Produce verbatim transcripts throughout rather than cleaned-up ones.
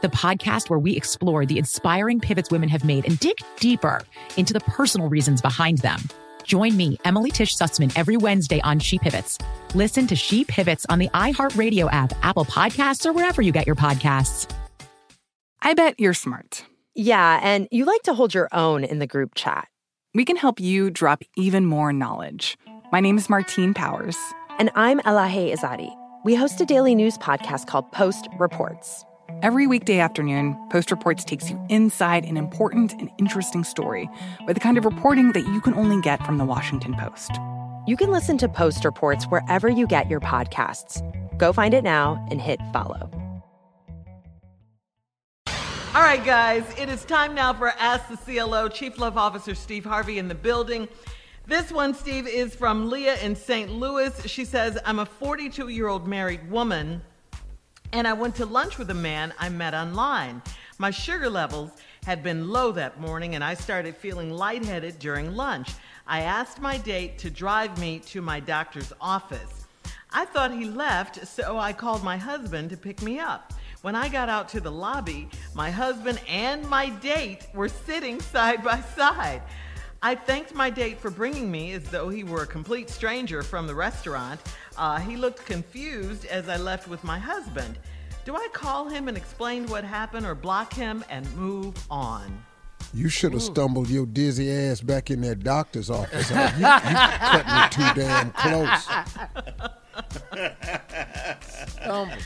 the podcast where we explore the inspiring pivots women have made and dig deeper into the personal reasons behind them. Join me, Emily Tisch Sussman, every Wednesday on She Pivots. Listen to She Pivots on the iHeartRadio app, Apple Podcasts, or wherever you get your podcasts. I bet you're smart. Yeah, and you like to hold your own in the group chat. We can help you drop even more knowledge. My name is Martine Powers. And I'm Elahe Azadi. We host a daily news podcast called Post Reports. Every weekday afternoon, Post Reports takes you inside an important and interesting story with the kind of reporting that you can only get from The Washington Post. You can listen to Post Reports wherever you get your podcasts. Go find it now and hit follow. All right, guys, it is time now for Ask the C L O. Chief Love Officer Steve Harvey in the building. This one, Steve, is from Leah in Saint Louis. She says, I'm a forty-two-year-old married woman, and I went to lunch with a man I met online. My sugar levels had been low that morning, and I started feeling lightheaded during lunch. I asked my date to drive me to my doctor's office. I thought he left, so I called my husband to pick me up. When I got out to the lobby, my husband and my date were sitting side by side. I thanked my date for bringing me as though he were a complete stranger from the restaurant. Uh, he looked confused as I left with my husband. Do I call him and explain what happened or block him and move on? You should have stumbled your dizzy ass back in that doctor's office. You, you cut me too damn close. Stumbled.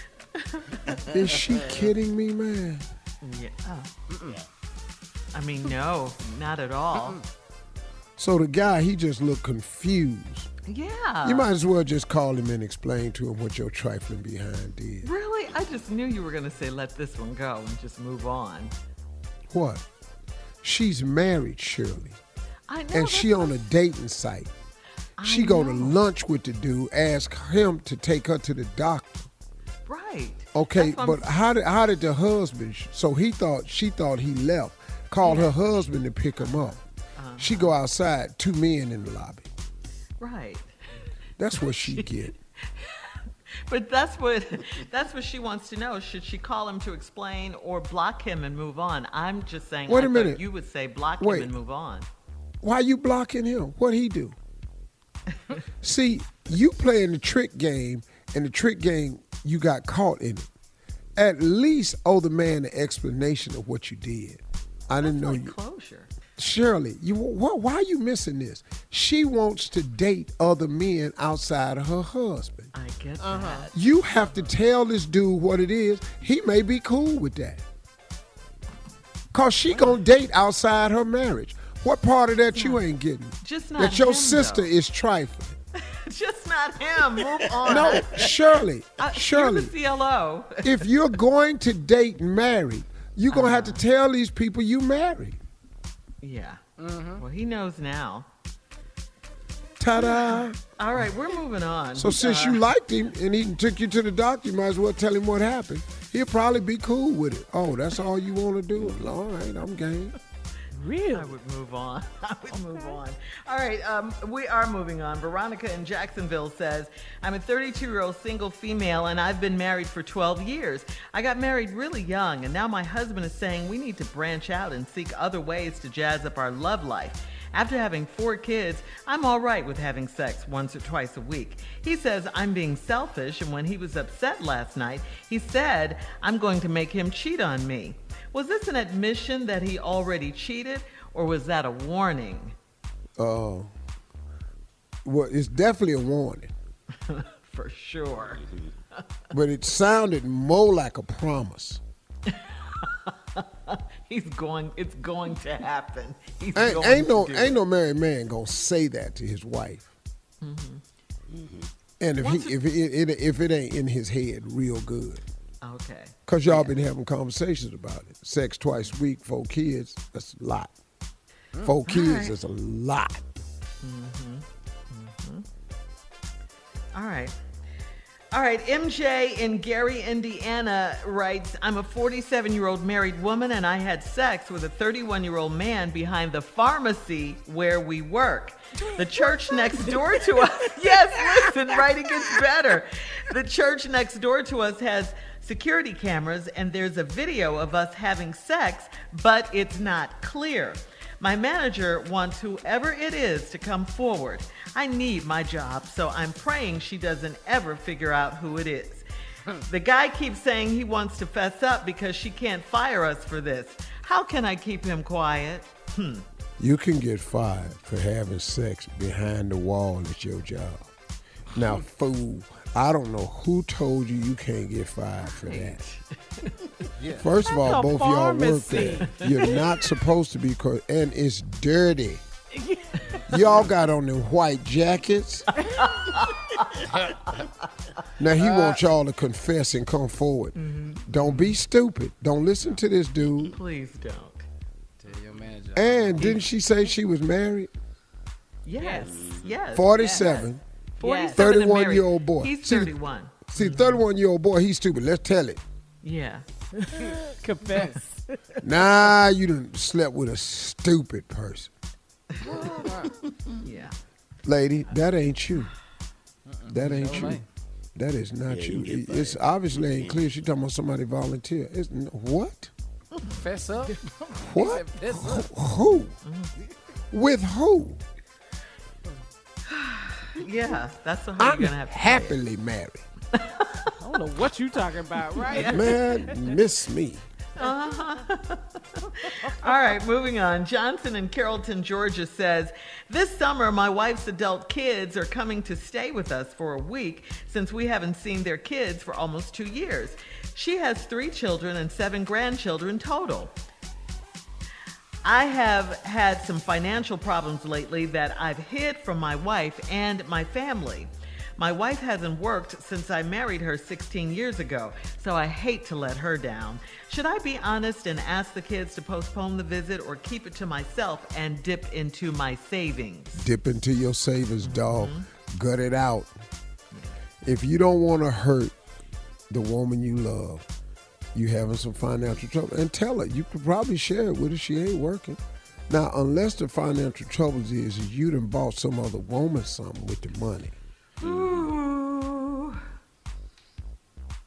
Is she kidding me, man? Yeah. Oh. I mean, no, not at all. Mm-mm. So the guy, he just looked confused. Yeah. You might as well just call him and explain to him what your trifling behind did. Really? I just knew you were going to say let this one go and just move on. What? She's married, Shirley. I know. And she on a dating site. I she know. Go to lunch with the dude, ask him to take her to the doctor. Right. Okay, but how did, how did the husband, so he thought, she thought he left, called yeah. her husband to pick him up. She go outside, two men in the lobby. Right. That's what she get. But that's what that's what she wants to know. Should she call him to explain or block him and move on? I'm just saying. Wait a minute. You would say block Wait. him and move on. Why are you blocking him? What he do? See, you playing the trick game, and the trick game, you got caught in it. At least owe the man an explanation of what you did. I didn't that's know like you. Closure. Shirley, you wh- why are you missing this? She wants to date other men outside of her husband. I get uh-huh. that. You have to tell this dude what it is. He may be cool with that. Because she going to date outside her marriage. What part of that yeah. you ain't getting? Just not That your him, sister though. Is trifling. Just not him. Move on. No, Shirley. Uh, Shirley. You're the C L O. If you're going to date married, you're going to uh, have to tell these people you married. Yeah. Mm-hmm. Well, he knows now. Ta-da. All right, we're moving on. So since uh, you liked him and he took you to the doctor, you might as well tell him what happened. He'll probably be cool with it. Oh, that's all you want to do? All right, I'm game. Really? I would move on. I would okay. move on. All right, um, we are moving on. Veronica in Jacksonville says, I'm a thirty-two-year-old single female, and I've been married for twelve years. I got married really young, and now my husband is saying we need to branch out and seek other ways to jazz up our love life. After having four kids, I'm all right with having sex once or twice a week. He says I'm being selfish, and when he was upset last night, he said I'm going to make him cheat on me. Was this an admission that he already cheated, or was that a warning? Oh, uh, well, it's definitely a warning. For sure. But it sounded more like a promise. He's going, it's going to happen. He's ain't, going ain't, to no, ain't no married man going to say that to his wife. Mm-hmm. Mm-hmm. And if, he, if, it, it, if it ain't in his head real good. Okay. Because y'all yeah. been having conversations about it. Sex twice a week, four kids, that's a lot. Mm. Four All kids right. is a lot. Mm-hmm. Mm-hmm. All right. All right, M J in Gary, Indiana writes, I'm a forty-seven-year-old married woman, and I had sex with a thirty-one-year-old man behind the pharmacy where we work. The church next door to us, yes, listen, right, it gets better. The church next door to us has security cameras, and there's a video of us having sex, but it's not clear. My manager wants whoever it is to come forward. I need my job, so I'm praying she doesn't ever figure out who it is. The guy keeps saying he wants to fess up because she can't fire us for this. How can I keep him quiet? Hmm. You can get fired for having sex behind the wall at your job. Now, fool, I don't know who told you you can't get fired for that. Yeah. First of all, both pharmacy. Y'all work there. You're not supposed to be, co- and it's dirty. Yeah. Y'all got on them white jackets. Now he uh, wants y'all to confess and come forward. Mm-hmm. Don't be stupid. Don't listen to this dude. Please don't. Tell your manager. And didn't she say she was married? Yes. Yes. forty-seven. Yes. forty-seven thirty-one-year-old boy. He's thirty-one. See, thirty-one-year-old boy, he's stupid. Let's tell it. Yeah. Confess. Nah, you done slept with a stupid person. Yeah. Lady, that ain't you. Uh-uh. That ain't no you. Way. That is not yeah, you. you. It's obviously ain't clear. She talking about somebody volunteer. It's no, what? Fess up. What? Fess up. Who? Mm-hmm. With who? Yeah, that's what I'm you're gonna have to happily say. Married. I don't know what you talking about, right? Man, miss me. Uh-huh. All right, moving on. Johnson in Carrollton, Georgia says, this summer my wife's adult kids are coming to stay with us for a week since we haven't seen their kids for almost two years. She has three children and seven grandchildren total. I have had some financial problems lately that I've hid from my wife and my family. My wife hasn't worked since I married her sixteen years ago, so I hate to let her down. Should I be honest and ask the kids to postpone the visit or keep it to myself and dip into my savings? Dip into your savings, mm-hmm. dog. Gut it out. If you don't want to hurt the woman you love, you having some financial trouble, and tell her. You could probably share it with her. She ain't working. Now, unless the financial troubles is you done bought some other woman something with the money. Ooh.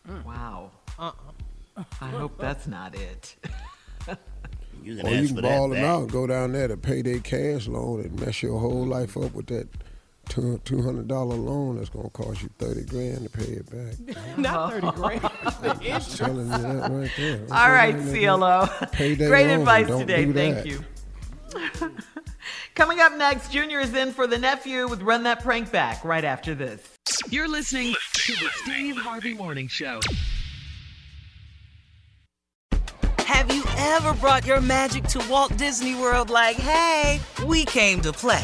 Mm. Wow. Uh-uh. I hope that's not it. You can or you can ball them out and go down there to pay their cash loan and mess your whole life up with that two hundred dollars loan that's going to cost you thirty grand to pay it back. Not thirty grand. The interest. Telling you that right there. That's all right, C L O. Great advice today. Thank you. Coming up next, Junior is in for the nephew with Run That Prank Back right after this. You're listening to the Steve Harvey Morning Show. Have you ever brought your magic to Walt Disney World like, hey, we came to play?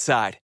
Side.